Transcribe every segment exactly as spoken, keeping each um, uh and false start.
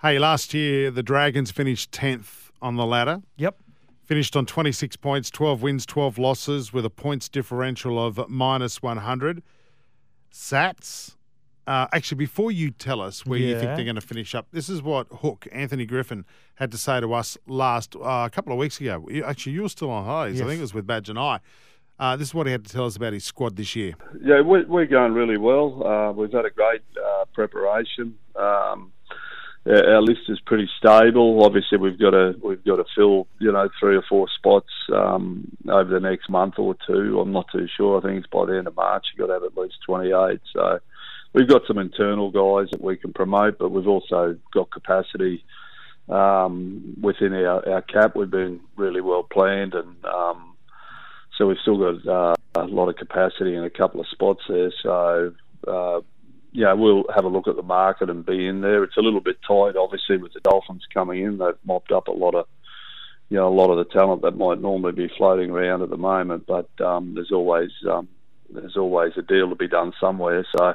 Hey, last year the Dragons finished tenth on the ladder. Yep. Finished on twenty-six points, twelve wins, twelve losses with a points differential of minus one hundred. Sats. Uh, actually, before you tell us where yeah. you think they're going to finish up, this is what Hook, Anthony Griffin, had to say to us last uh, a couple of weeks ago. Actually, you were still on holidays. Yes. I think it was with Badge and I. Uh, this is what he had to tell us about his squad this year. Yeah, we're, we're going really well. Uh, we've had a great uh, preparation. Um, our list is pretty stable. Obviously, we've got to we've got to fill you know three or four spots um, over the next month or two. I'm not too sure. I think it's by the end of March. You've got to have at least twenty-eight. So we've got some internal guys that we can promote, but we've also got capacity um, within our, our cap. We've been really well planned and. Um, So we've still got uh, a lot of capacity in a couple of spots there. So, uh, yeah, we'll have a look at the market and be in there. It's a little bit tight, obviously, with the Dolphins coming in. They've mopped up a lot of, you know, a lot of the talent that might normally be floating around at the moment. But um, there's always um, there's always a deal to be done somewhere. So,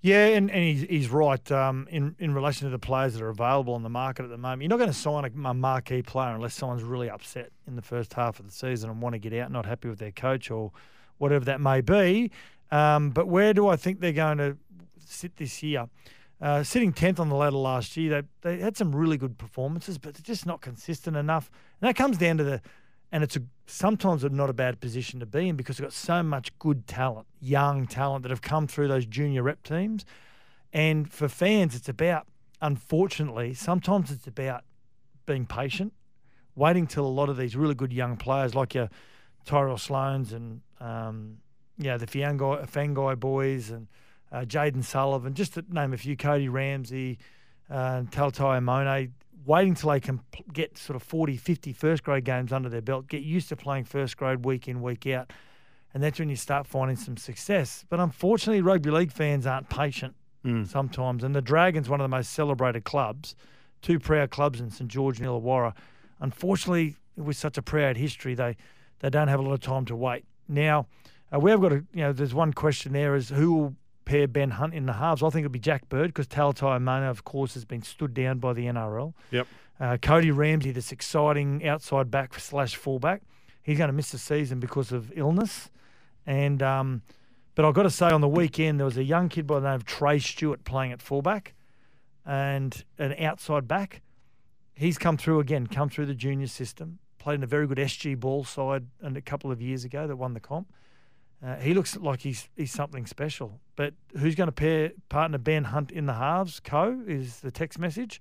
yeah, and, and he's, he's right um, in in relation to the players that are available on the market at the moment. You're not going to sign a, a marquee player unless someone's really upset in the first half of the season and want to get out, not happy with their coach or whatever that may be. Um, but where do I think they're going to sit this year? Uh, sitting tenth on the ladder last year, they they had some really good performances, but they're just not consistent enough. And that comes down to the – and it's a, sometimes it's not a bad position to be in because they've got so much good talent, young talent that have come through those junior rep teams. And for fans, it's about, unfortunately, sometimes it's about being patient, waiting till a lot of these really good young players like your Tyrell Sloans and um, yeah, the Fangai, Fangai boys and uh, Jaden Sullivan, just to name a few, Cody Ramsey, uh, Taltai Amone, waiting till they can get sort of forty, fifty first-grade games under their belt, get used to playing first-grade week in, week out, and that's when you start finding some success. But unfortunately, rugby league fans aren't patient mm. sometimes, and the Dragons, one of the most celebrated clubs, two proud clubs in Saint George and Illawarra. Unfortunately, with such a proud history, they, they don't have a lot of time to wait. Now, uh, we've got a, you know, there's one question there is who will pair Ben Hunt in the halves? I think it'll be Jack Bird because Taltai Amone, of course, has been stood down by the N R L. Yep. Uh, Cody Ramsey, this exciting outside back slash fullback, he's going to miss the season because of illness. And um, but I've got to say, on the weekend, there was a young kid by the name of Trey Stewart playing at fullback and an outside back. He's come through again, come through the junior system, played in a very good S G Ball side and a couple of years ago that won the comp. Uh, he looks like he's he's something special. But who's going to pair partner Ben Hunt in the halves, Co, is the text message.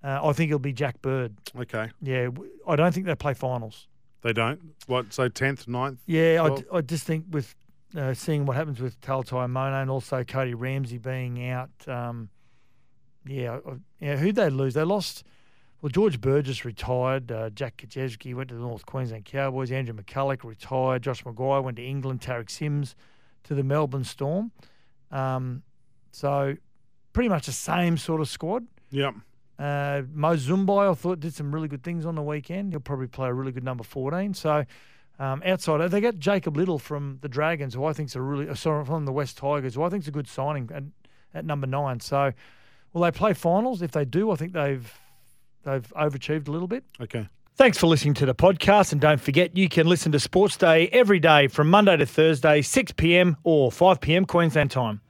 Uh, I think it'll be Jack Bird. Okay. Yeah, I don't think they play finals. They don't? What, so tenth, ninth? Yeah, I, d- I just think with uh, seeing what happens with Taltai Amone and also Cody Ramsey being out, um, yeah, I, yeah, who'd they lose? They lost... Well, George Burgess retired. Uh, Jack Kaczewski went to the North Queensland Cowboys. Andrew McCulloch retired. Josh McGuire went to England. Tarek Sims to the Melbourne Storm. Um, so pretty much the same sort of squad. Yep. Uh, Mo Zumbi, I thought, did some really good things on the weekend. He'll probably play a really good number fourteen. So um, outside, they got Jacob Little from the Dragons, who I think is a really – sorry, from the West Tigers, who I think is a good signing at, at number nine. So will they play finals? If they do, I think they've – They've overachieved a little bit. Okay. Thanks for listening to the podcast. And don't forget, you can listen to Sports Day every day from Monday to Thursday, six p.m. or five p.m. Queensland time.